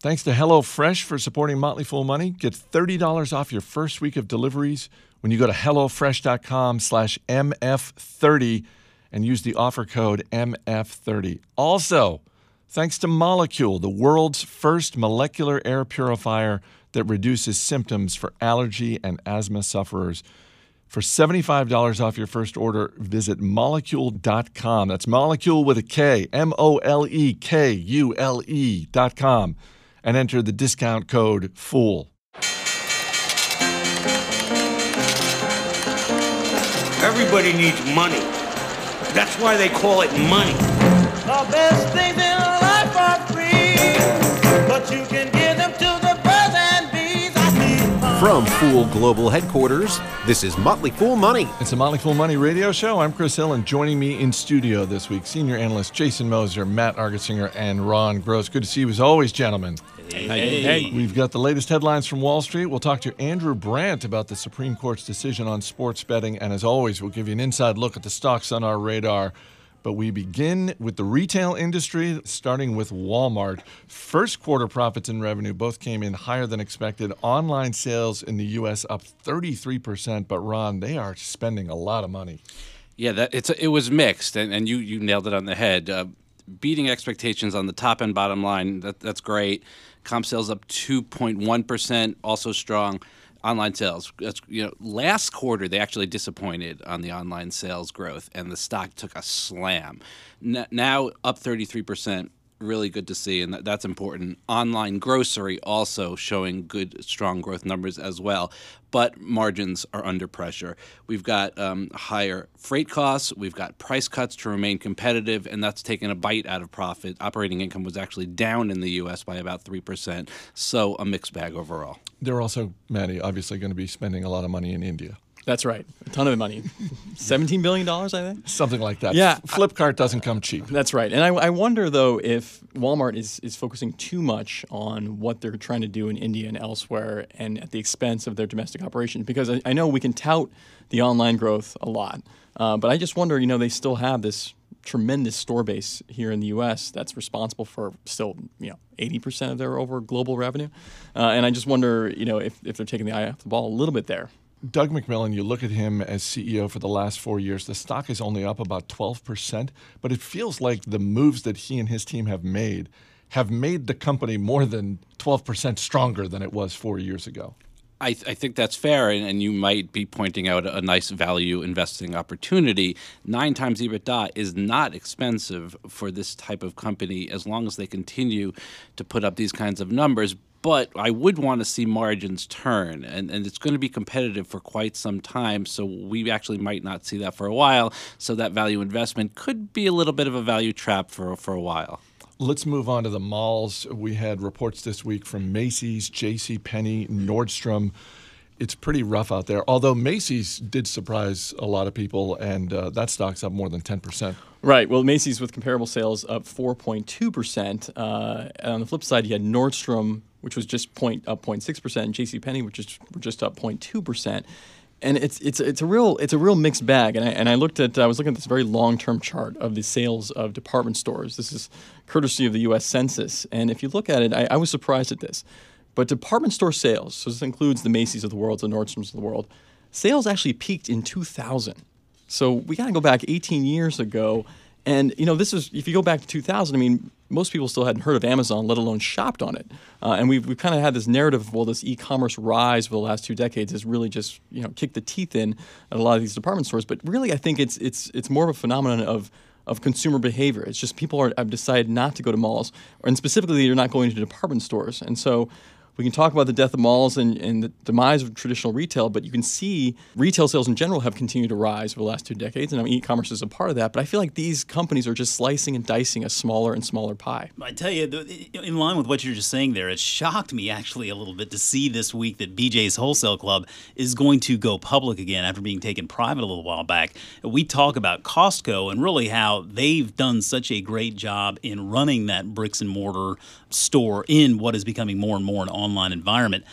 Thanks to HelloFresh for supporting Motley Fool Money. Get $30 off your first week of deliveries when you go to HelloFresh.com/MF30 and use the offer code MF30. Also, thanks to Molekule, the world's first molecular air purifier that reduces symptoms for allergy and asthma sufferers. For $75 off your first order, visit Molekule.com. That's Molekule with a K, MOLEKULE.com. and enter the discount code FOOL. Everybody needs money. That's why they call it money. The best things in life are free, but you can give them to the birds and bees. From Fool Global Headquarters, this is Motley Fool Money. It's a Motley Fool Money radio show. I'm Chris Hill, and joining me in studio this week, senior analyst Jason Moser, Matt Argersinger, and Ron Gross. Good to see you as always, gentlemen. Hey. We've got the latest headlines from Wall Street. We'll talk to Andrew Brandt about the Supreme Court's decision on sports betting. And as always, we'll give you an inside look at the stocks on our radar. But we begin with the retail industry, starting with Walmart. First quarter profits and revenue both came in higher than expected. Online sales in the U.S. up 33%. But, Ron, they are spending a lot of money. Yeah, it was mixed, and you nailed it on the head. Beating expectations on the top and bottom line, that's great. Comp sales up 2.1%, also strong. Online sales, last quarter they actually disappointed on the online sales growth, and the stock took a slam. Now up 33%, really good to see, and that's important. Online grocery also showing good, strong growth numbers as well, but margins are under pressure. We've got higher freight costs. We've got price cuts to remain competitive, and that's taken a bite out of profit. Operating income was actually down in the U.S. by about 3%, so a mixed bag overall. They're also, Maddie, obviously going to be spending a lot of money in India. That's right. A ton of money. $17 billion, I think? Something like that. Yeah. Flipkart doesn't come cheap. That's right. And I wonder, though, if Walmart is focusing too much on what they're trying to do in India and elsewhere and at the expense of their domestic operations. Because I know we can tout the online growth a lot. But I just wonder, they still have this tremendous store base here in the U.S. that's responsible for still, 80% of their over global revenue. And I just wonder, if they're taking the eye off the ball a little bit there. Doug McMillon, you look at him as CEO for the last 4 years. The stock is only up about 12%, but it feels like the moves that he and his team have made the company more than 12% stronger than it was 4 years ago. I think that's fair, and you might be pointing out a nice value investing opportunity. 9 times EBITDA is not expensive for this type of company as long as they continue to put up these kinds of numbers. But I would want to see margins turn, and it's going to be competitive for quite some time, so we actually might not see that for a while. So that value investment could be a little bit of a value trap for a while. Let's move on to the malls. We had reports this week from Macy's, JCPenney, Nordstrom. It's pretty rough out there, although Macy's did surprise a lot of people, and that stock's up more than 10%. Right. Well, Macy's with comparable sales up 4.2%. On the flip side, you had Nordstrom, which was just up 0.6%, and JCPenney, which is just up 0.2%. And it's a real mixed bag. And I was looking at this very long-term chart of the sales of department stores. This is courtesy of the U.S. Census. And if you look at it, I was surprised at this. But department store sales, so this includes the Macy's of the world, the Nordstroms of the world, sales actually peaked in 2000. So we got to go back 18 years ago. And, this is, if you go back to 2000, most people still hadn't heard of Amazon, let alone shopped on it. And we've kind of had this narrative of, this e-commerce rise over the last 2 decades has really just, kicked the teeth in at a lot of these department stores. But really, I think it's more of a phenomenon of consumer behavior. It's just people have decided not to go to malls, and specifically, they're not going to department stores. And so we can talk about the death of malls and the demise of traditional retail, but you can see retail sales in general have continued to rise over the last 2 decades, and e-commerce is a part of that. But I feel like these companies are just slicing and dicing a smaller and smaller pie. I tell you, in line with what you're just saying there, it shocked me actually a little bit to see this week that BJ's Wholesale Club is going to go public again after being taken private a little while back. We talk about Costco and really how they've done such a great job in running that bricks and mortar store in what is becoming more and more an online environment.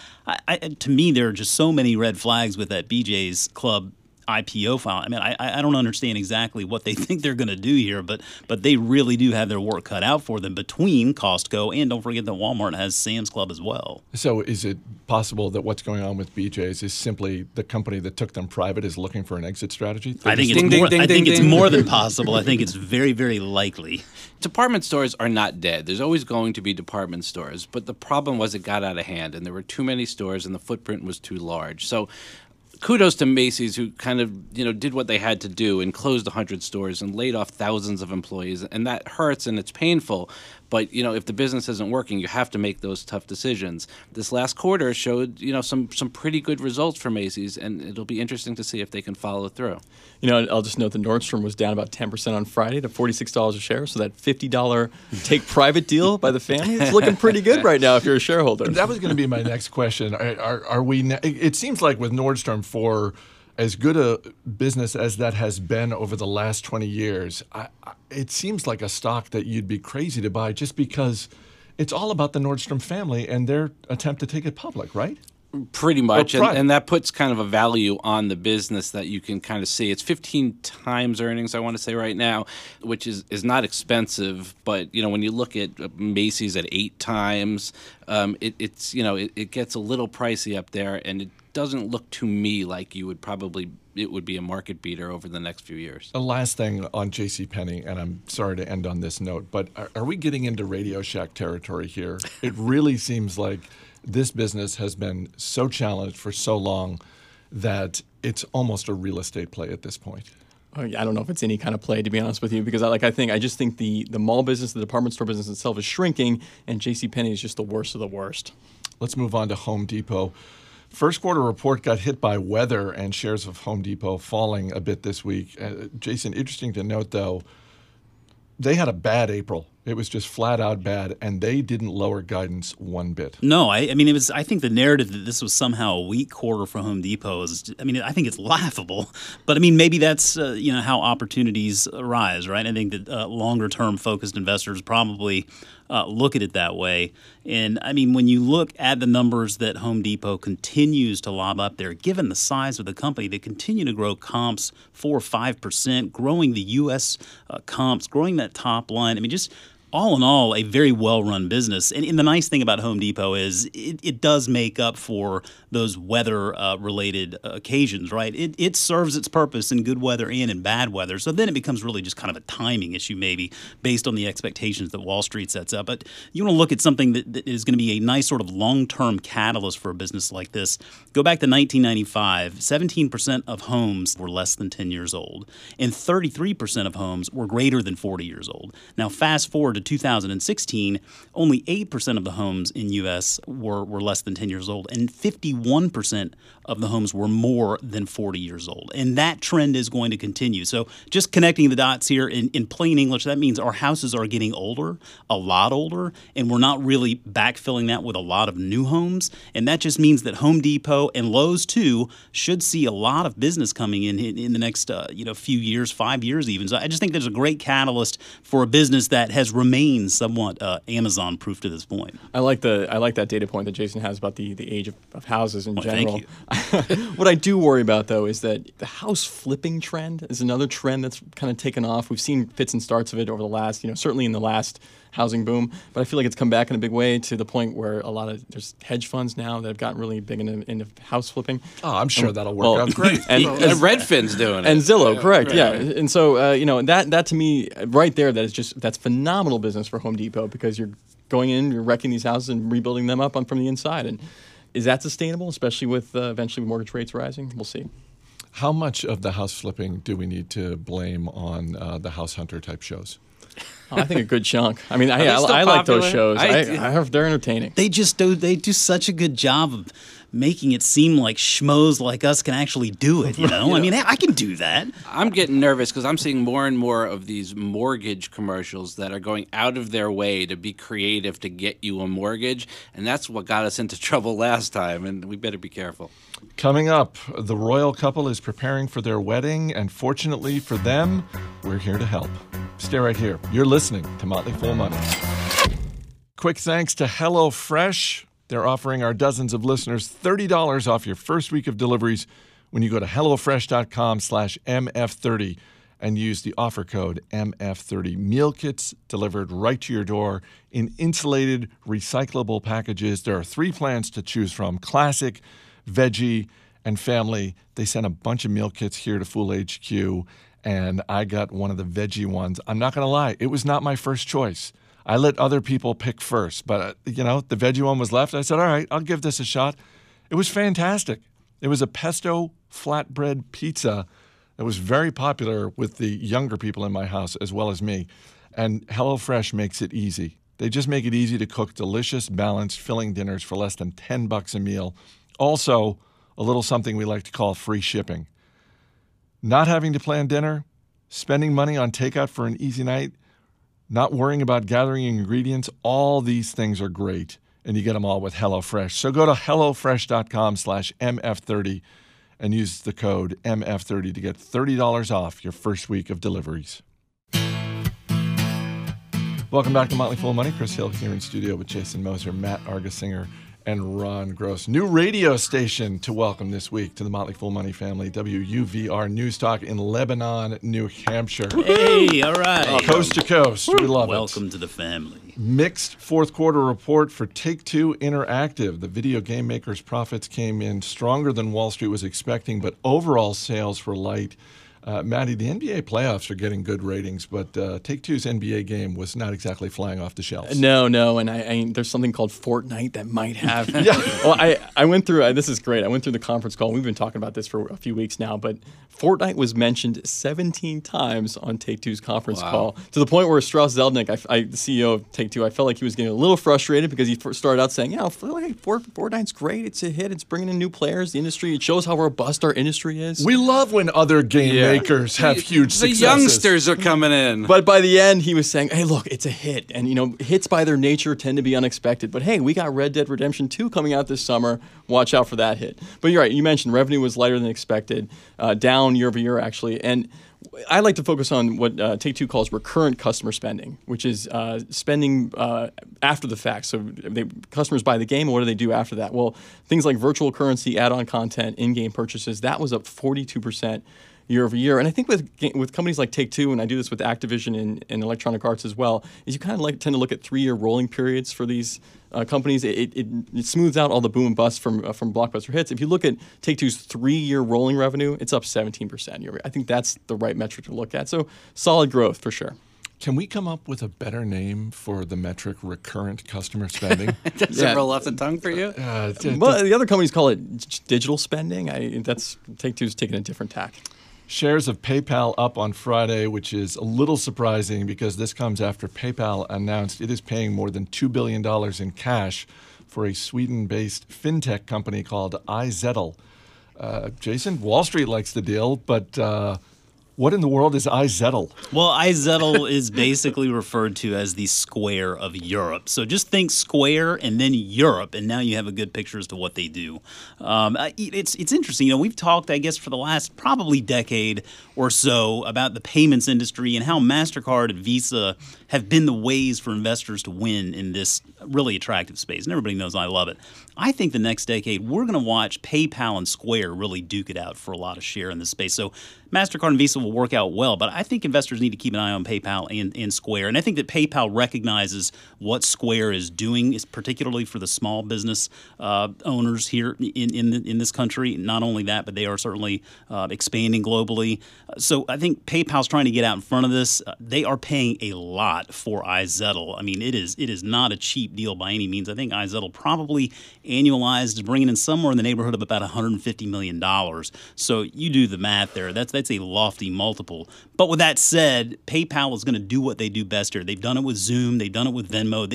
To me, there are just so many red flags with that BJ's Club IPO file. I mean, I don't understand exactly what they think they're going to do here, but they really do have their work cut out for them between Costco and don't forget that Walmart has Sam's Club as well. So is it possible that what's going on with BJ's is simply the company that took them private is looking for an exit strategy? I think it's more than possible. I think it's very, very likely. Department stores are not dead. There's always going to be department stores, but the problem was it got out of hand and there were too many stores and the footprint was too large. So kudos to Macy's, who kind of, you know, did what they had to do and closed 100 stores and laid off thousands of employees. And that hurts and it's painful. But, you know, if the business isn't working, you have to make those tough decisions. This last quarter showed, you know, some pretty good results for Macy's, and it'll be interesting to see if they can follow through. You know, I'll just note that Nordstrom was down about 10% on Friday to $46 a share, so that $50 take-private deal by the family, it's looking pretty good right now if you're a shareholder. That was going to be my next question. Are we? It seems like with Nordstrom, for as good a business as that has been over the last 20 years, it seems like a stock that you'd be crazy to buy just because it's all about the Nordstrom family and their attempt to take it public, right? Pretty much, and that puts kind of a value on the business that you can kind of see. It's 15 times earnings, I want to say right now, which is not expensive. But, you know, when you look at Macy's at 8 times, it's, you know, it gets a little pricey up there, and it doesn't look to me like you would probably it would be a market beater over the next few years. The last thing on JCPenney, and I'm sorry to end on this note, but are we getting into Radio Shack territory here? It really seems like this business has been so challenged for so long that it's almost a real estate play at this point. I don't know if it's any kind of play, to be honest with you, because I just think the mall business, the department store business itself is shrinking, and JCPenney is just the worst of the worst. Let's move on to Home Depot. First quarter report got hit by weather and shares of Home Depot falling a bit this week. Jason, interesting to note, though, they had a bad April. It was just flat out bad, and they didn't lower guidance one bit. No, I mean, it was. I think the narrative that this was somehow a weak quarter for Home Depot is, I mean, I think it's laughable. But I mean, maybe that's you know, how opportunities arise, right? I think that longer term focused investors probably look at it that way. And I mean, when you look at the numbers that Home Depot continues to lob up there, given the size of the company, they continue to grow comps 4 or 5%, growing the U.S. Comps, growing that top line. I mean, just all in all, a very well-run business. And the nice thing about Home Depot is it does make up for those weather-related occasions, right? It serves its purpose in good weather and in bad weather. So then it becomes really just kind of a timing issue maybe based on the expectations that Wall Street sets up. But you want to look at something that is going to be a nice sort of long-term catalyst for a business like this. Go back to 1995. 17% of homes were less than 10 years old, and 33% of homes were greater than 40 years old. Now, fast forward to 2016, only 8% of the homes in U.S. were less than 10 years old, and 51% of the homes were more than 40 years old. And that trend is going to continue. So just connecting the dots here in plain English, that means our houses are getting older, a lot older, and we're not really backfilling that with a lot of new homes. And that just means that Home Depot and Lowe's, too, should see a lot of business coming in the next few years, 5 years even. So I just think there's a great catalyst for a business that has remains somewhat Amazon-proof to this point. I like that data point that Jason has about the age of houses in general. Thank you. What I do worry about, though, is that the house flipping trend is another trend that's kind of taken off. We've seen fits and starts of it over the last, you know, certainly in the last housing boom, but I feel like it's come back in a big way to the point where there's hedge funds now that have gotten really big into house flipping. Oh, I'm sure that'll work out great. And Redfin's doing it. And Zillow, yeah, correct, right. Yeah. And so, that to me, right there, that's phenomenal business for Home Depot because you're going in, you're wrecking these houses and rebuilding them up from the inside. And is that sustainable, especially with eventually mortgage rates rising? We'll see. How much of the house flipping do we need to blame on the House Hunter type shows? Oh, I think a good chunk. I mean, I like those shows. I they're entertaining. They do such a good job of making it seem like schmoes like us can actually do it, you know? Yeah. I mean, I can do that. I'm getting nervous because I'm seeing more and more of these mortgage commercials that are going out of their way to be creative to get you a mortgage, and that's what got us into trouble last time, and we better be careful. Coming up, the royal couple is preparing for their wedding, and fortunately for them, we're here to help. Stay right here. You're listening to Motley Fool Money. Quick thanks to HelloFresh. They're offering our dozens of listeners $30 off your first week of deliveries when you go to HelloFresh.com/MF30 and use the offer code MF30. Meal kits delivered right to your door in insulated, recyclable packages. There are 3 plans to choose from: classic, veggie, and family. They sent a bunch of meal kits here to Fool HQ, and I got one of the veggie ones. I'm not going to lie, it was not my first choice. I let other people pick first, but the veggie one was left. I said, all right, I'll give this a shot. It was fantastic. It was a pesto flatbread pizza that was very popular with the younger people in my house as well as me. And HelloFresh makes it easy. They just make it easy to cook delicious, balanced, filling dinners for less than $10 a meal. Also, a little something we like to call free shipping. Not having to plan dinner, spending money on takeout for an easy night, not worrying about gathering ingredients, all these things are great, and you get them all with HelloFresh. So go to HelloFresh.com/MF30 and use the code MF30 to get $30 off your first week of deliveries. Welcome back to Motley Fool Money. Chris Hill here in studio with Jason Moser, Matt Argersinger, and Ron Gross. New radio station to welcome this week to the Motley Fool Money family, WUVR News Talk in Lebanon, New Hampshire. Hey, all right. Welcome. Coast to coast. We love it. Welcome to the family. Mixed fourth quarter report for Take-Two Interactive. The video game maker's profits came in stronger than Wall Street was expecting, but overall sales were light. Matty, the NBA playoffs are getting good ratings, but Take-Two's NBA game was not exactly flying off the shelves. No, and I there's something called Fortnite that might have. Yeah. Well, I went through, this is great, I went through the conference call, and we've been talking about this for a few weeks now, but Fortnite was mentioned 17 times on Take-Two's conference call, to the point where Strauss Zelnick, the CEO of Take-Two, I felt like he was getting a little frustrated because he started out saying, yeah, Fortnite's great, it's a hit, it's bringing in new players, the industry, it shows how robust our industry is. We love when other game makers have huge successes. The youngsters are coming in. But by the end, he was saying, hey, look, it's a hit. And, hits by their nature tend to be unexpected. But, hey, we got Red Dead Redemption 2 coming out this summer. Watch out for that hit. But you're right. You mentioned revenue was lighter than expected, down year over year, actually. And I like to focus on what Take-Two calls recurrent customer spending, which is spending after the fact. So customers buy the game, and what do they do after that? Well, things like virtual currency, add-on content, in-game purchases, that was up 42%. Year over year. And I think with companies like Take-Two, and I do this with Activision and Electronic Arts as well, is you kind of tend to look at 3-year rolling periods for these companies. It smooths out all the boom and bust from blockbuster hits. If you look at Take-Two's 3-year rolling revenue, it's up 17% year over year. I think that's the right metric to look at. So solid growth for sure. Can we come up with a better name for the metric recurrent customer spending? Does it roll off the tongue for you? The other companies call it digital spending. That's Take-Two's taking a different tack. Shares of PayPal up on Friday, which is a little surprising because this comes after PayPal announced it is paying more than $2 billion in cash for a Sweden-based fintech company called iZettle. Jason, Wall Street likes the deal, but what in the world is iZettle? Well, iZettle is basically referred to as the Square of Europe. So just think Square and then Europe, and now you have a good picture as to what they do. It's interesting. We've talked, I guess, for the last probably decade or so about the payments industry and how MasterCard and Visa have been the ways for investors to win in this really attractive space. And everybody knows I love it. I think the next decade we're going to watch PayPal and Square really duke it out for a lot of share in this space. So MasterCard and Visa will work out well, but I think investors need to keep an eye on PayPal and Square. And I think that PayPal recognizes what Square is doing, is particularly for the small business owners here in this country. Not only that, but they are certainly expanding globally. So I think PayPal's trying to get out in front of this. They are paying a lot for iZettle. I mean, it is not a cheap deal by any means. I think iZettle probably annualized is bringing in somewhere in the neighborhood of about $150 million. So you do the math there. That's a lofty multiple. But with that said, PayPal is going to do what they do best here. They've done it with Zoom. They've done it with Venmo.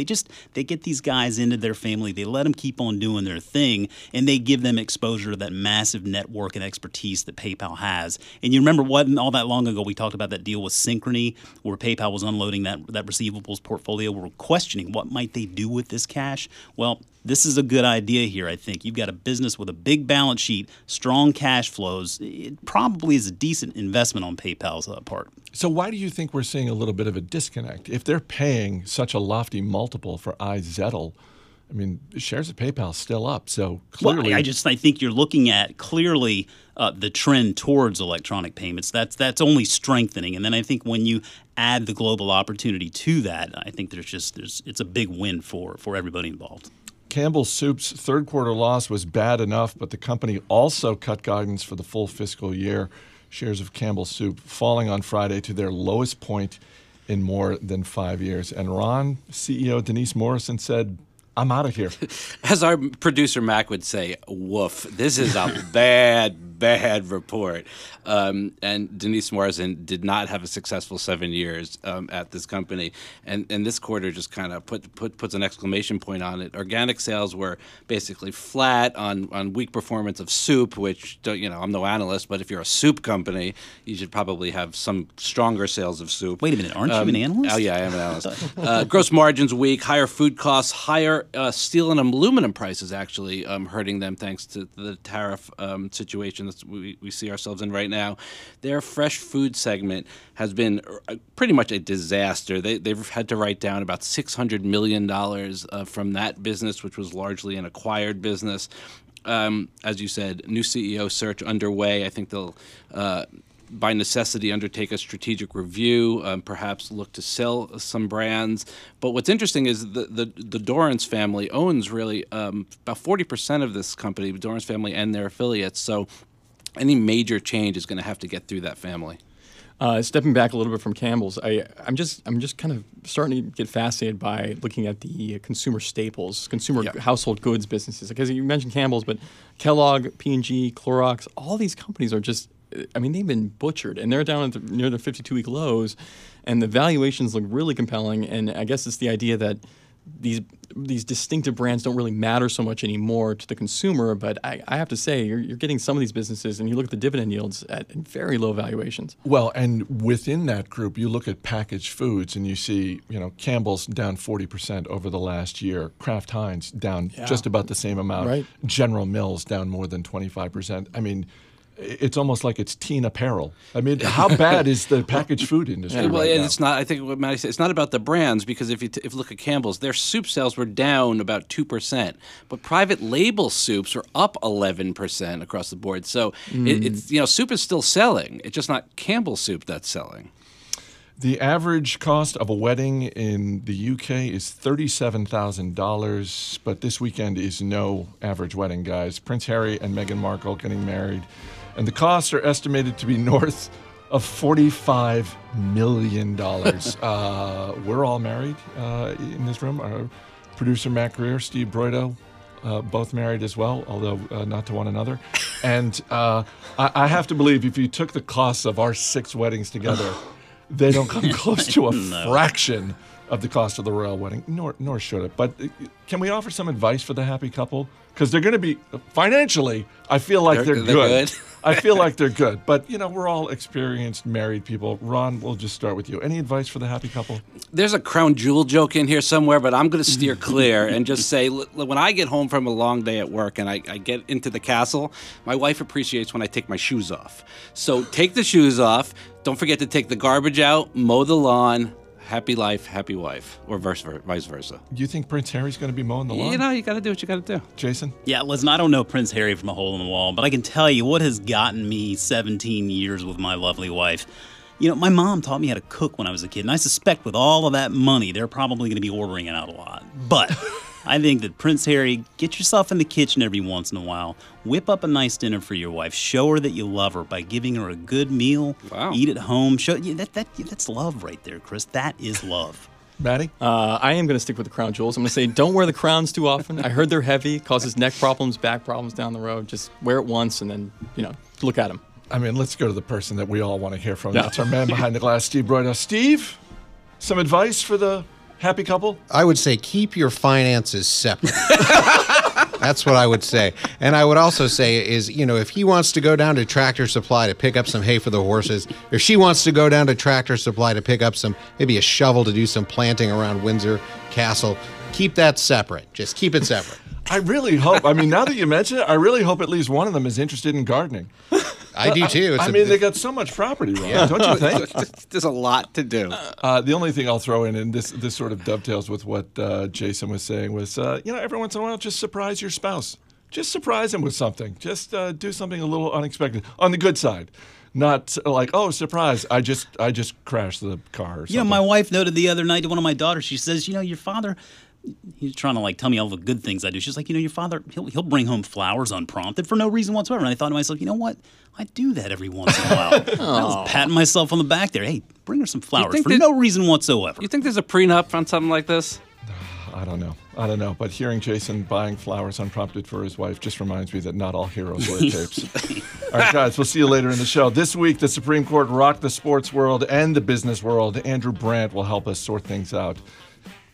They get these guys into their family. They let them keep on doing their thing, and they give them exposure to that massive network and expertise that PayPal has. And you remember, wasn't all that long ago we talked about that deal with Synchrony where PayPal was unloading that receivables portfolio. We're questioning what might they do with this cash. Well, this is a good idea here, I think. You've got a business with a big balance sheet, strong cash flows. It probably is a decent investment on PayPal's part. So why do you think we're seeing a little bit of a disconnect? If they're paying such a lofty multiple for iZettle, I mean, shares of PayPal is still up, so clearly... Well, I think you're looking at clearly the trend towards electronic payments. That's only strengthening. And then I think when you add the global opportunity to that, I think it's a big win for everybody involved. Campbell's Soup's third quarter loss was bad enough, but the company also cut guidance for the full fiscal year. Shares of Campbell's Soup falling on Friday to their lowest point in more than 5 years. And Ron, CEO Denise Morrison said, I'm out of here. As our producer Mac would say, woof, this is a bad report. And Denise Morrison did not have a successful 7 years at this company. And this quarter just kind of puts an exclamation point on it. Organic sales were basically flat on weak performance of soup, which, I'm no analyst, but if you're a soup company, you should probably have some stronger sales of soup. Wait a minute, aren't you an analyst? Oh, yeah, I am an analyst. Gross margins weak, higher food costs, higher steel and aluminum prices actually hurting them thanks to the tariff situation that we see ourselves in right now. Their fresh food segment has been pretty much a disaster. They've had to write down about $600 million from that business, which was largely an acquired business. As you said, new CEO search underway. I think they'll by necessity undertake a strategic review, perhaps look to sell some brands. But what's interesting is the Dorrance family owns really about 40% of this company, the Dorrance family and their affiliates. So any major change is going to have to get through that family. Stepping back a little bit from Campbell's, I'm just kind of starting to get fascinated by looking at the consumer staples, household goods businesses. Because you mentioned Campbell's, but Kellogg, P&G, Clorox, all these companies are just, I mean, they've been butchered, and they're down at near their 52-week lows, and the valuations look really compelling. And I guess it's the idea that these distinctive brands don't really matter so much anymore to the consumer. But I have to say, you're getting some of these businesses, and you look at the dividend yields at very low valuations. Well, and within that group, you look at packaged foods, and you see, Campbell's down 40% over the last year, Kraft Heinz down just about the same amount, right. General Mills down more than 25%. I mean, it's almost like it's teen apparel. I mean, how bad is the packaged food industry? Well, right now? It's not. I think what Maddie said, it's not about the brands, because if you look at Campbell's, their soup sales were down about 2%, but private label soups are up 11% across the board. So it's soup is still selling. It's just not Campbell's Soup that's selling. The average cost of a wedding in the UK is $37,000, but this weekend is no average wedding, guys. Prince Harry and Meghan Markle getting married. And the costs are estimated to be north of $45 million. We're all married in this room. Our producer, Matt Greer, Steve Broido, both married as well, although not to one another. And I have to believe if you took the costs of our 6 weddings together, they don't come close to a fraction of the cost of the royal wedding, nor should it. But can we offer some advice for the happy couple? Because they're going to be, financially, I feel like they're good. I feel like they're good. But, we're all experienced married people. Ron, we'll just start with you. Any advice for the happy couple? There's a crown jewel joke in here somewhere, but I'm going to steer clear and just say, when I get home from a long day at work and I get into the castle, my wife appreciates when I take my shoes off. So take the shoes off. Don't forget to take the garbage out, mow the lawn. Happy life, happy wife, or vice versa. You think Prince Harry's going to be mowing the lawn? You got to do what you got to do. Jason? Yeah, listen, I don't know Prince Harry from a hole in the wall, but I can tell you what has gotten me 17 years with my lovely wife. My mom taught me how to cook when I was a kid, and I suspect with all of that money, they're probably going to be ordering it out a lot. But I think that Prince Harry, get yourself in the kitchen every once in a while, whip up a nice dinner for your wife, show her that you love her by giving her a good meal, Eat at home. That's love right there, Chris. That is love. Maddie? I am going to stick with the crown jewels. I'm going to say don't wear the crowns too often. I heard they're heavy, causes neck problems, back problems down the road. Just wear it once and then, look at them. I mean, let's go to the person that we all want to hear from. No. That's our man behind the glass, Steve Broido. Steve, some advice for the happy couple? I would say keep your finances separate. That's what I would say. And I would also say is, if he wants to go down to Tractor Supply to pick up some hay for the horses, or she wants to go down to Tractor Supply to pick up maybe a shovel to do some planting around Windsor Castle, keep that separate. Just keep it separate. I really hope, now that you mention it, I really hope at least one of them is interested in gardening. I do too. It's I mean, they got so much property wrong, don't you think? There's a lot to do. The only thing I'll throw in, and this sort of dovetails with what Jason was saying, was every once in a while, just surprise your spouse. Just surprise him with something. Just do something a little unexpected on the good side. Not like, oh, surprise, I just crashed the car or something. Yeah, my wife noted the other night to one of my daughters, she says, your father, he's trying to, tell me all the good things I do. She's like, your father, he'll bring home flowers unprompted for no reason whatsoever. And I thought to myself, you know what? I do that every once in a while. I was patting myself on the back there. Hey, bring her some flowers for no reason whatsoever. You think there's a prenup on something like this? I don't know. But hearing Jason buying flowers unprompted for his wife just reminds me that not all heroes wear capes. All right, guys, we'll see you later in the show. This week, the Supreme Court rocked the sports world and the business world. Andrew Brandt will help us sort things out.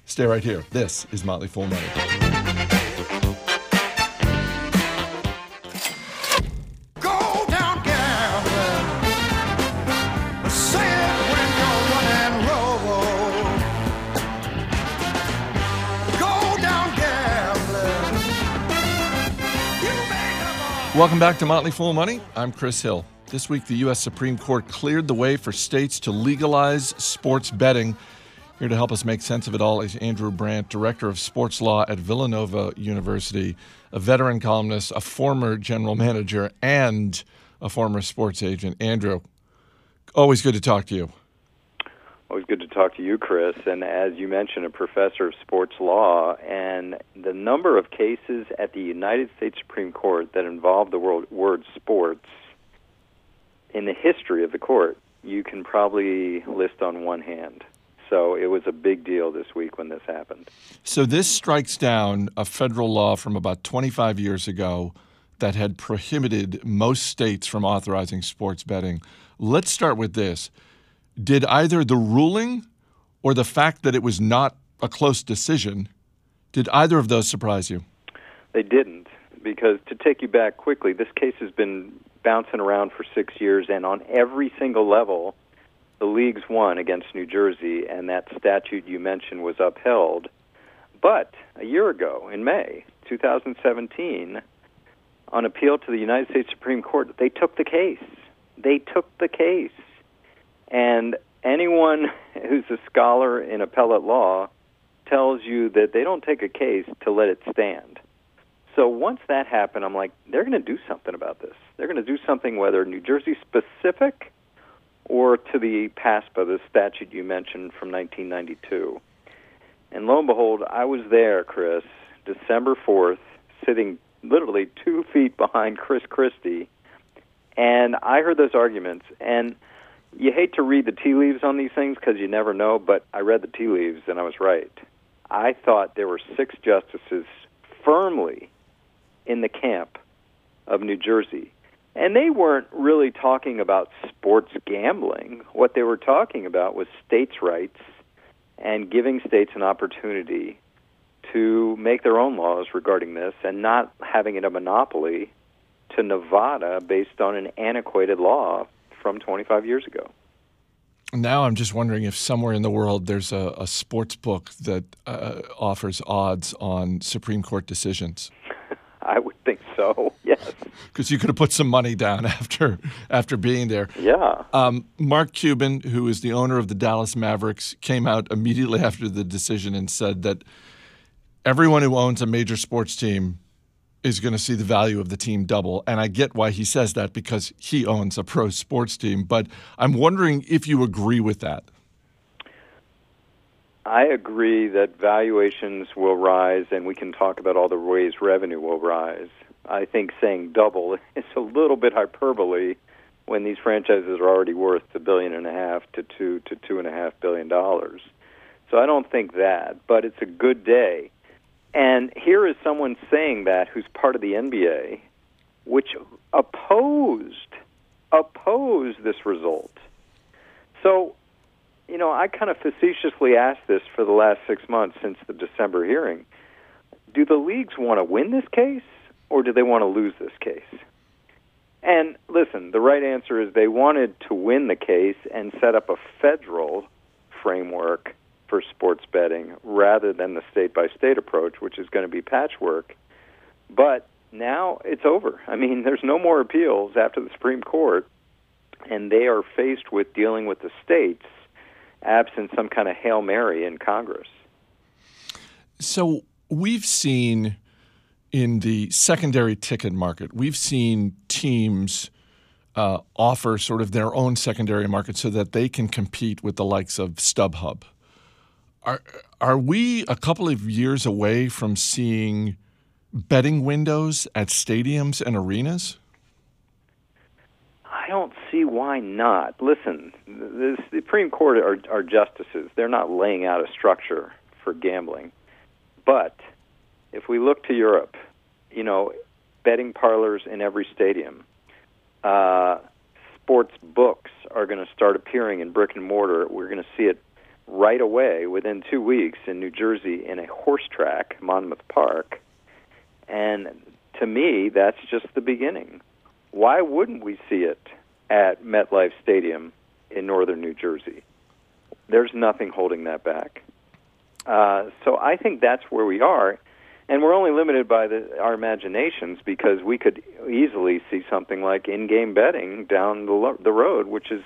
Stay right here. This is Motley Fool Money. Go down, girl. Say it when you're running low. Go down, girl. Welcome back to Motley Fool Money. I'm Chris Hill. This week, the U.S. Supreme Court cleared the way for states to legalize sports betting. Here to help us make sense of it all is Andrew Brandt, Director of Sports Law at Villanova University, a veteran columnist, a former general manager, and a former sports agent. Andrew, always good to talk to you. Always good to talk to you, Chris. And as you mentioned, a professor of sports law. And the number of cases at the United States Supreme Court that involve the word sports in the history of the court, you can probably list on one hand. So it was a big deal this week when this happened. So this strikes down a federal law from about 25 years ago that had prohibited most states from authorizing sports betting. Let's start with this. Did either the ruling or the fact that it was not a close decision, did either of those surprise you? They didn't, because to take you back quickly, this case has been bouncing around for 6 years, and on every single level, the leagues won against New Jersey, and that statute you mentioned was upheld. But a year ago, in May 2017, on appeal to the United States Supreme Court, they took the case. They took the case. And anyone who's a scholar in appellate law tells you that they don't take a case to let it stand. So once that happened, I'm like, they're going to do something about this. They're going to do something, whether New Jersey-specific or to the PASPA, the statute you mentioned from 1992. And lo and behold, I was there, Chris, December 4th, sitting literally 2 feet behind Chris Christie, and I heard those arguments. And you hate to read the tea leaves on these things because you never know, but I read the tea leaves and I was right. I thought there were 6 justices firmly in the camp of New Jersey. And they weren't really talking about sports gambling. What they were talking about was states' rights and giving states an opportunity to make their own laws regarding this and not having it a monopoly to Nevada based on an antiquated law from 25 years ago. Now I'm just wondering if somewhere in the world there's a sports book that offers odds on Supreme Court decisions. I would think so, yes. Because you could have put some money down after being there. Yeah. Mark Cuban, who is the owner of the Dallas Mavericks, came out immediately after the decision and said that everyone who owns a major sports team is going to see the value of the team double. And I get why he says that, because he owns a pro sports team. But I'm wondering if you agree with that. I agree that valuations will rise, and we can talk about all the ways revenue will rise. I think saying double is a little bit hyperbole when these franchises are already worth $1.5 billion to $2 to $2.5 billion. So I don't think that, but it's a good day. And here is someone saying that who's part of the NBA, which opposed this result. So, I kind of facetiously asked this for the last 6 months since the December hearing. Do the leagues want to win this case, or do they want to lose this case? And listen, the right answer is they wanted to win the case and set up a federal framework for sports betting rather than the state-by-state approach, which is going to be patchwork. But now it's over. I mean, there's no more appeals after the Supreme Court, and they are faced with dealing with the states absent some kind of Hail Mary in Congress. So we've seen in the secondary ticket market, we've seen teams offer sort of their own secondary market so that they can compete with the likes of StubHub. Are we a couple of years away from seeing betting windows at stadiums and arenas? I don't see why not. Listen, the Supreme Court are justices. They're not laying out a structure for gambling. But if we look to Europe, you know, betting parlors in every stadium, sports books are going to start appearing in brick and mortar. We're going to see it right away within 2 weeks in New Jersey in a horse track, Monmouth Park. And to me, that's just the beginning. Why wouldn't we see it at MetLife Stadium in northern New Jersey? There's nothing holding that back. So I think that's where we are, and we're only limited by our imaginations, because we could easily see something like in-game betting down the road, which is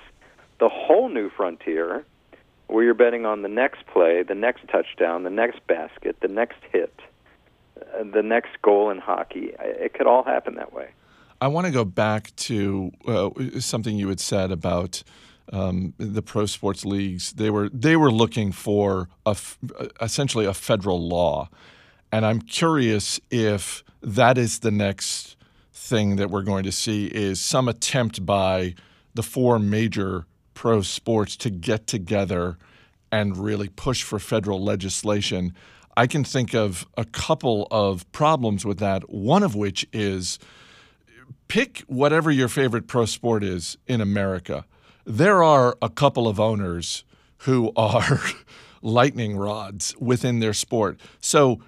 the whole new frontier where you're betting on the next play, the next touchdown, the next basket, the next hit, the next goal in hockey. It could all happen that way. I want to go back to something you had said about the pro sports leagues. They were looking for essentially a federal law, and I'm curious if that is the next thing that we're going to see, is some attempt by the four major pro sports to get together and really push for federal legislation. I can think of a couple of problems with that, one of which is pick whatever your favorite pro sport is in America. There are a couple of owners who are lightning rods within their sport. So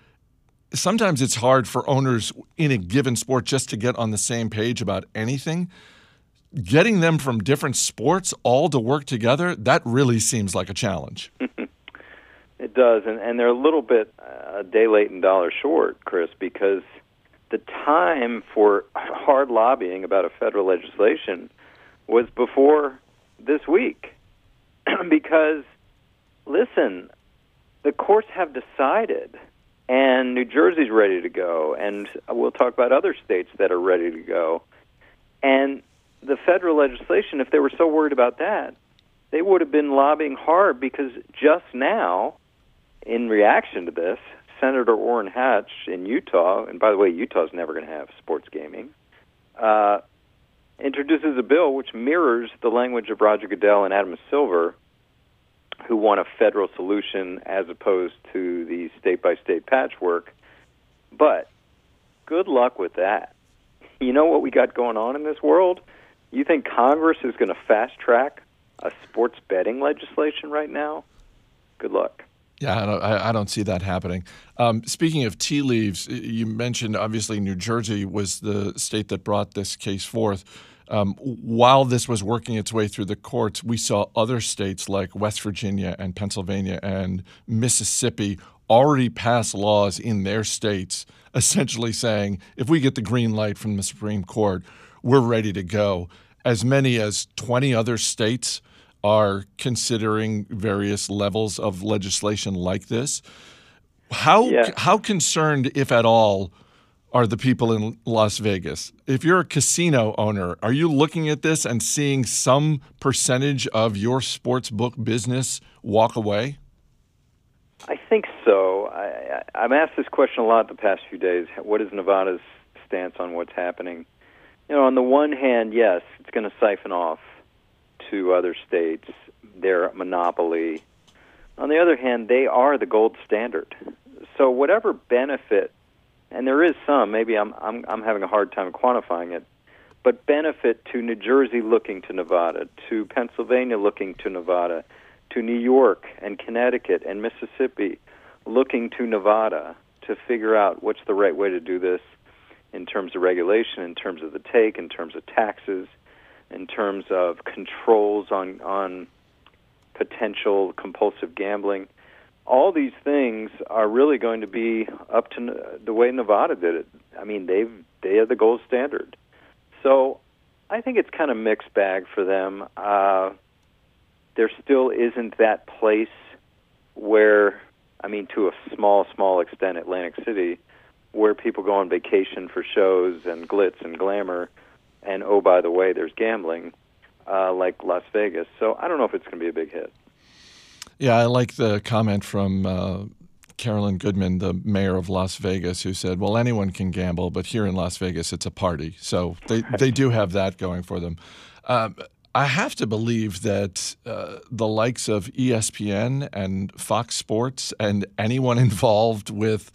sometimes it's hard for owners in a given sport just to get on the same page about anything. Getting them from different sports all to work together, that really seems like a challenge. It does, and they're a little bit a day late and dollar short, Chris, because the time for hard lobbying about a federal legislation was before this week. Because, listen, the courts have decided, and New Jersey's ready to go, and we'll talk about other states that are ready to go. And the federal legislation, if they were so worried about that, they would have been lobbying hard, because just now, in reaction to this, Senator Orrin Hatch in Utah, and by the way, Utah's never going to have sports gaming, introduces a bill which mirrors the language of Roger Goodell and Adam Silver, who want a federal solution as opposed to the state-by-state patchwork. But good luck with that. You know what we got going on in this world? You think Congress is going to fast-track a sports betting legislation right now? Good luck. Yeah, I don't see that happening. Speaking of tea leaves, you mentioned obviously New Jersey was the state that brought this case forth. While this was working its way through the courts, we saw other states like West Virginia and Pennsylvania and Mississippi already pass laws in their states essentially saying, if we get the green light from the Supreme Court, we're ready to go. As many as 20 other states are considering various levels of legislation like this. How concerned, if at all, are the people in Las Vegas? If you're a casino owner, are you looking at this and seeing some percentage of your sports book business walk away? I think so. I'm asked this question a lot the past few days. What is Nevada's stance on what's happening? You know, on the one hand, yes, it's going to siphon off to other states their monopoly. On the other hand, they are the gold standard. So whatever benefit, and there is some, maybe I'm having a hard time quantifying it, but benefit to New Jersey looking to Nevada, to Pennsylvania looking to Nevada, to New York and Connecticut and Mississippi looking to Nevada to figure out what's the right way to do this in terms of regulation, in terms of the take, in terms of taxes, in terms of controls on potential compulsive gambling. all these things are really going to be up to the way Nevada did it. I mean, they are the gold standard. So I think it's kind of mixed bag for them. There still isn't that place where, I mean, to a small extent, Atlantic City, where people go on vacation for shows and glitz and glamour, and oh, by the way, there's gambling, like Las Vegas. So I don't know if it's going to be a big hit. Yeah, I like the comment from Carolyn Goodman, the mayor of Las Vegas, who said, well, anyone can gamble, but here in Las Vegas, it's a party. So they do have that going for them. I have to believe that the likes of ESPN and Fox Sports and anyone involved with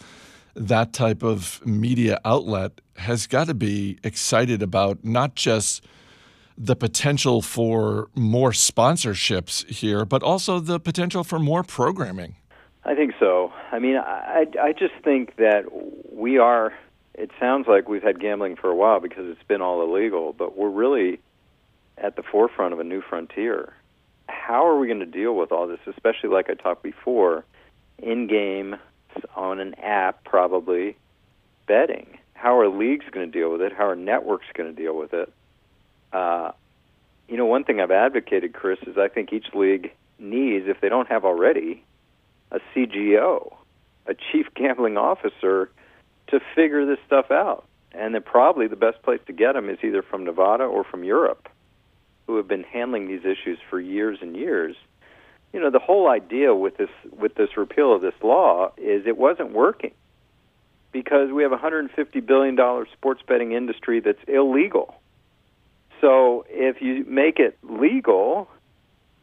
that type of media outlet has got to be excited about not just the potential for more sponsorships here, but also the potential for more programming. I think so. I mean, I just think that we are, it sounds like we've had gambling for a while because it's been all illegal, but we're really at the forefront of a new frontier. How are we going to deal with all this, especially like I talked before, in-game, on an app probably, betting? How are leagues going to deal with it? How are networks going to deal with it? You know, one thing I've advocated, Chris, is I think each league needs, if they don't have already, a CGO, a chief gambling officer, to figure this stuff out. And that probably the best place to get them is either from Nevada or from Europe, who have been handling these issues for years and years. You know, the whole idea with this repeal of this law is it wasn't working because we have a $150 billion sports betting industry that's illegal. So if you make it legal,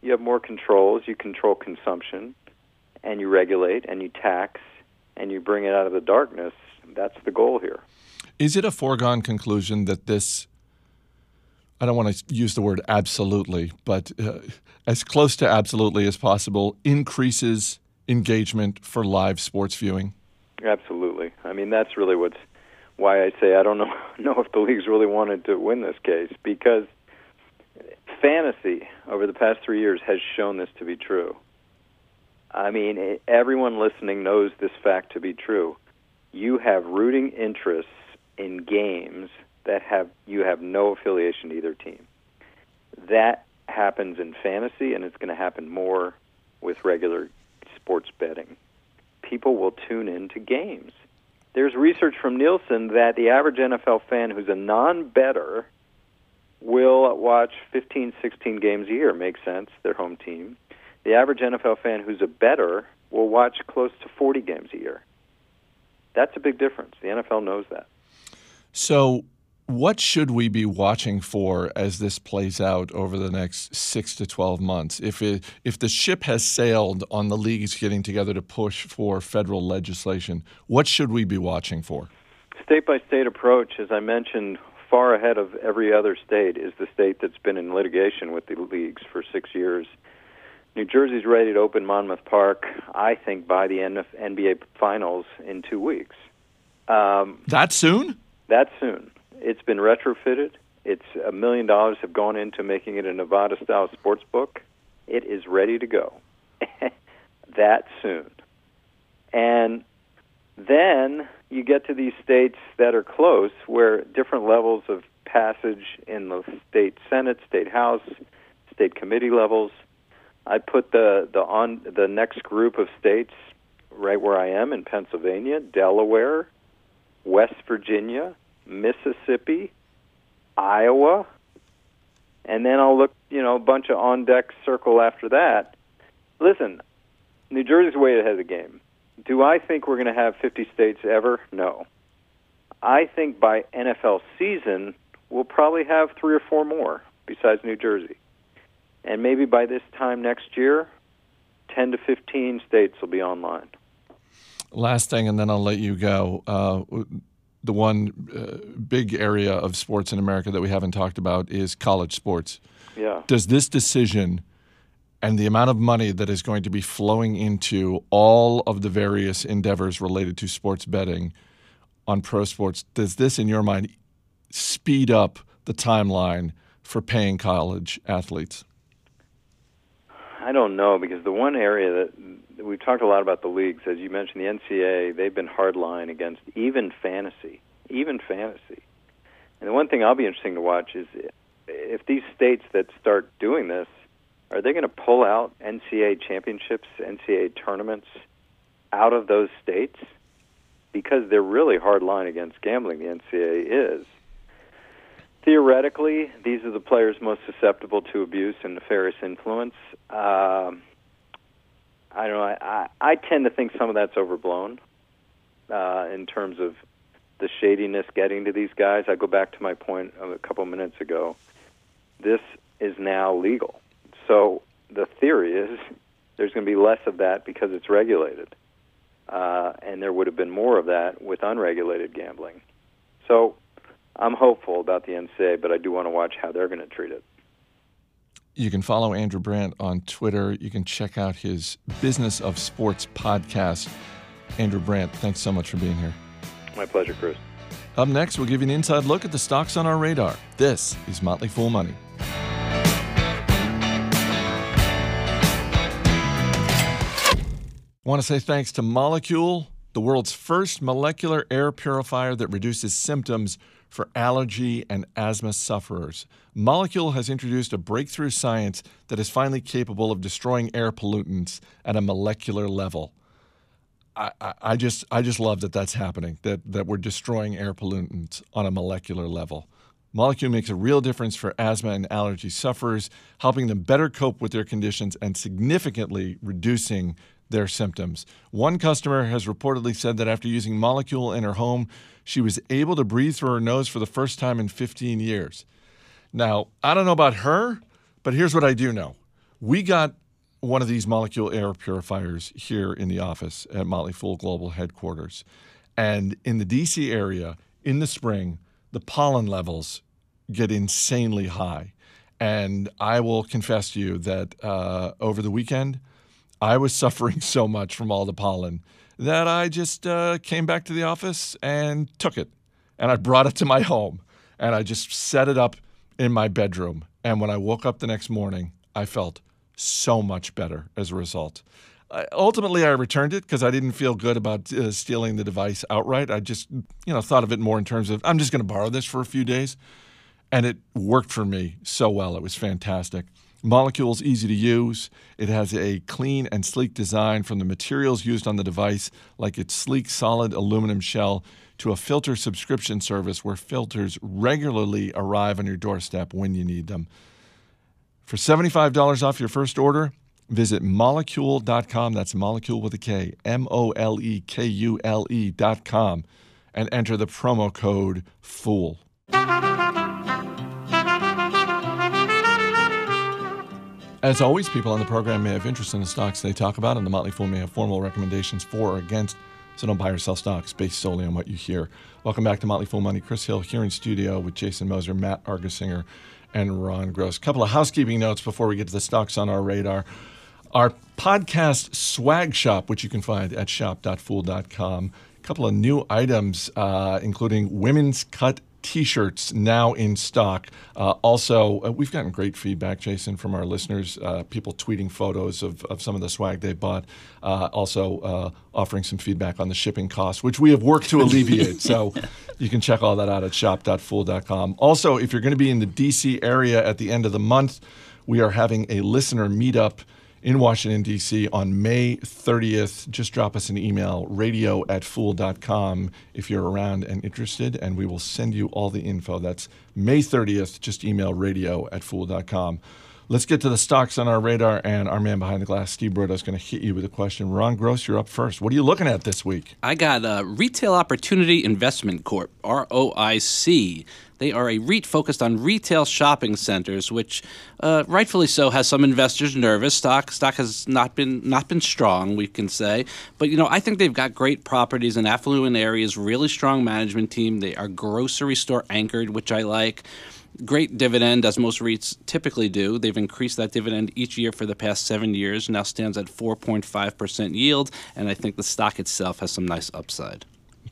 you have more controls, you control consumption, and you regulate, and you tax, and you bring it out of the darkness. That's the goal here. Is it a foregone conclusion that this, I don't want to use the word absolutely, but as close to absolutely as possible, increases engagement for live sports viewing? Absolutely. I mean, that's really why I say I don't know if the leagues really wanted to win this case, because fantasy over the past 3 years has shown this to be true. I mean, everyone listening knows this fact to be true. You have rooting interests in games that you have no affiliation to either team. That happens in fantasy, and it's going to happen more with regular sports betting. People will tune into games. There's research from Nielsen that the average NFL fan who's a non-bettor will watch 15, 16 games a year. Makes sense, their home team. The average NFL fan who's a bettor will watch close to 40 games a year. That's a big difference. The NFL knows that. So what should we be watching for as this plays out over the next 6 to 12 months? If the ship has sailed on the leagues getting together to push for federal legislation, what should we be watching for? State-by-state approach, as I mentioned, far ahead of every other state, is the state that's been in litigation with the leagues for 6 years. New Jersey's ready to open Monmouth Park, I think, by the end of NBA Finals in 2 weeks. That soon? That soon. It's been retrofitted. It's $1 million have gone into making it a Nevada-style sports book. It is ready to go. That soon. And then you get to these states that are close where different levels of passage in the state Senate, state House, state committee levels. I put the next group of states right where I am in Pennsylvania, Delaware, West Virginia, Mississippi, Iowa, and then I'll look, a bunch of on-deck circle after that. Listen, New Jersey's way ahead of the game. Do I think we're going to have 50 states ever? No. I think by NFL season, we'll probably have 3 or 4 more besides New Jersey. And maybe by this time next year, 10 to 15 states will be online. Last thing, and then I'll let you go. The one big area of sports in America that we haven't talked about is college sports. Yeah. Does this decision and the amount of money that is going to be flowing into all of the various endeavors related to sports betting on pro sports, does this, in your mind, speed up the timeline for paying college athletes? I don't know, because the one area that we've talked a lot about the leagues, as you mentioned, the NCAA, they've been hardline against even fantasy. And the one thing I'll be interesting to watch is if these states that start doing this, are they going to pull out NCAA championships, NCAA tournaments out of those states? Because they're really hardline against gambling, the NCAA is. Theoretically, these are the players most susceptible to abuse and nefarious influence. I don't know. I tend to think some of that's overblown in terms of the shadiness getting to these guys. I go back to my point of a couple minutes ago. This is now legal. So the theory is there's going to be less of that because it's regulated. And there would have been more of that with unregulated gambling. So I'm hopeful about the NCAA, but I do want to watch how they're going to treat it. You can follow Andrew Brandt on Twitter. You can check out his Business of Sports podcast. Andrew Brandt, thanks so much for being here. My pleasure, Chris. Up next, we'll give you an inside look at the stocks on our radar. This is Motley Fool Money. I want to say thanks to Molekule, the world's first molecular air purifier that reduces symptoms for allergy and asthma sufferers. Molekule has introduced a breakthrough science that is finally capable of destroying air pollutants at a molecular level. I just love that that's happening, that we're destroying air pollutants on a molecular level. Molekule makes a real difference for asthma and allergy sufferers, helping them better cope with their conditions and significantly reducing their symptoms. One customer has reportedly said that after using Molekule in her home, she was able to breathe through her nose for the first time in 15 years. Now, I don't know about her, but here's what I do know. We got one of these Molekule air purifiers here in the office at Motley Fool Global headquarters. And in the D.C. area, in the spring, the pollen levels get insanely high. And I will confess to you that over the weekend, I was suffering so much from all the pollen that I just came back to the office and took it. And I brought it to my home. And I just set it up in my bedroom. And when I woke up the next morning, I felt so much better as a result. Ultimately, I returned it because I didn't feel good about stealing the device outright. I just thought of it more in terms of, I'm just going to borrow this for a few days. And it worked for me so well. It was fantastic. Molekule's easy to use. It has a clean and sleek design from the materials used on the device, like its sleek solid aluminum shell, to a filter subscription service where filters regularly arrive on your doorstep when you need them. For $75 off your first order, visit molekule.com. That's Molekule with a K, MOLEKULE.com, and enter the promo code FOOL. As always, people on the program may have interest in the stocks they talk about, and the Motley Fool may have formal recommendations for or against, so don't buy or sell stocks based solely on what you hear. Welcome back to Motley Fool Money. Chris Hill here in studio with Jason Moser, Matt Argersinger, and Ron Gross. A couple of housekeeping notes before we get to the stocks on our radar. Our podcast swag shop, which you can find at shop.fool.com, a couple of new items, including women's cut T-shirts now in stock. Also, we've gotten great feedback, Jason, from our listeners, people tweeting photos of some of the swag they bought, also offering some feedback on the shipping costs, which we have worked to alleviate. So you can check all that out at shop.fool.com. Also, if you're going to be in the D.C. area at the end of the month, we are having a listener meetup in Washington, D.C. on May 30th. Just drop us an email, radio@fool.com, if you're around and interested, and we will send you all the info. That's May 30th. Just email radio@fool.com. Let's get to the stocks on our radar, and our man behind the glass, Steve Brodo, is going to hit you with a question. Ron Gross, you're up first. What are you looking at this week? I got Retail Opportunity Investment Corp, ROIC. They are a REIT focused on retail shopping centers, which rightfully so has some investors nervous. Stock has not been strong, we can say. But, I think they've got great properties in affluent areas, really strong management team. They are grocery store anchored, which I like. Great dividend, as most REITs typically do. They've increased that dividend each year for the past 7 years, now stands at 4.5% yield, and I think the stock itself has some nice upside.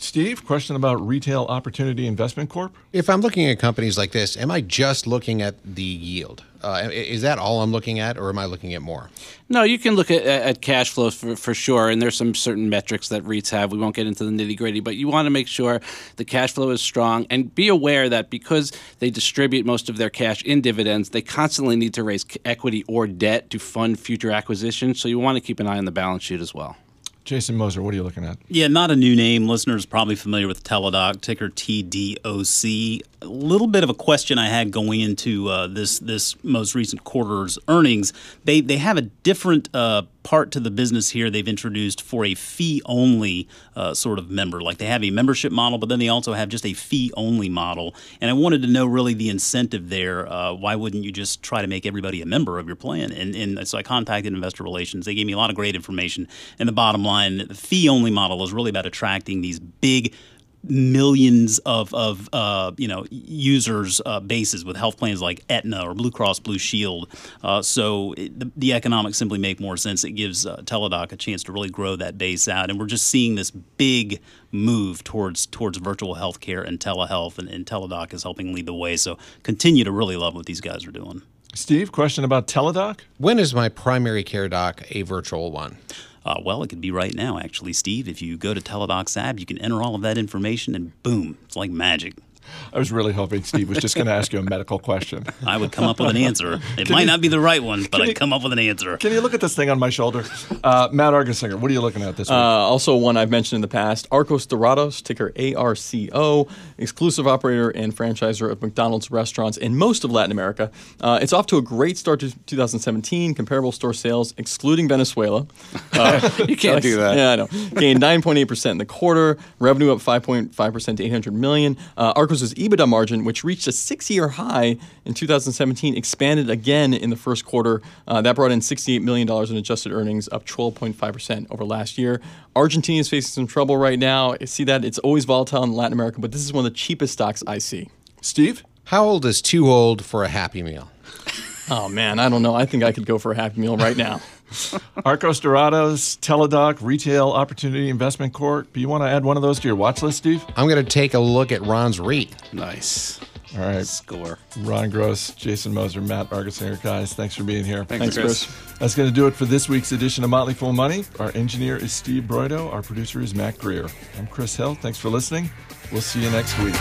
Steve, question about Retail Opportunity Investment Corp. If I'm looking at companies like this, am I just looking at the yield? Is that all I'm looking at, or am I looking at more? No, you can look at cash flow for sure, and there's some certain metrics that REITs have. We won't get into the nitty-gritty, but you want to make sure the cash flow is strong, and be aware that because they distribute most of their cash in dividends, they constantly need to raise equity or debt to fund future acquisitions, so you want to keep an eye on the balance sheet as well. Jason Moser, what are you looking at? Yeah, not a new name. Listeners probably familiar with TeleDoc, ticker TDOC. A little bit of a question I had going into this most recent quarter's earnings. They have a different part to the business here they've introduced for a fee-only sort of member. Like they have a membership model, but then they also have just a fee-only model. And I wanted to know really the incentive there. Why wouldn't you just try to make everybody a member of your plan? And so I contacted investor relations. They gave me a lot of great information. And the bottom line, the fee-only model is really about attracting these big millions of users bases with health plans like Aetna or Blue Cross Blue Shield. So the economics simply make more sense. It gives TeleDoc a chance to really grow that base out. And we're just seeing this big move towards virtual healthcare and telehealth, and TeleDoc is helping lead the way. So continue to really love what these guys are doing. Steve, question about TeleDoc? When is my primary care doc a virtual one? Well, it could be right now, actually, Steve. If you go to TeleDoc's app, you can enter all of that information, and boom, it's like magic. I was really hoping Steve was just going to ask you a medical question. I would come up with an answer. It might not be the right one, but I'd come up with an answer. Can you look at this thing on my shoulder? Matt Argersinger, what are you looking at this week? Also one I've mentioned in the past, Arcos Dorados, ticker ARCO, exclusive operator and franchisor of McDonald's restaurants in most of Latin America. It's off to a great start to 2017, comparable store sales, excluding Venezuela. You can't do that. Yeah, I know. Gained 9.8% in the quarter, revenue up 5.5% to $800 million. Arcos' EBITDA margin, which reached a 6-year high in 2017, expanded again in the first quarter. That brought in $68 million in adjusted earnings, up 12.5% over last year. Argentina is facing some trouble right now. I see that. It's always volatile in Latin America, but this is one of the cheapest stocks I see. Steve? How old is too old for a Happy Meal? Oh, man, I don't know. I think I could go for a Happy Meal right now. Arcos Dorados, TeleDoc, Retail Opportunity Investment Corp. Do you want to add one of those to your watch list, Steve? I'm going to take a look at Ron's REIT. Nice. All right. Score. Ron Gross, Jason Moser, Matt Argersinger, guys, thanks for being here. Thanks, Chris. That's going to do it for this week's edition of Motley Fool Money. Our engineer is Steve Broido. Our producer is Matt Greer. I'm Chris Hill. Thanks for listening. We'll see you next week.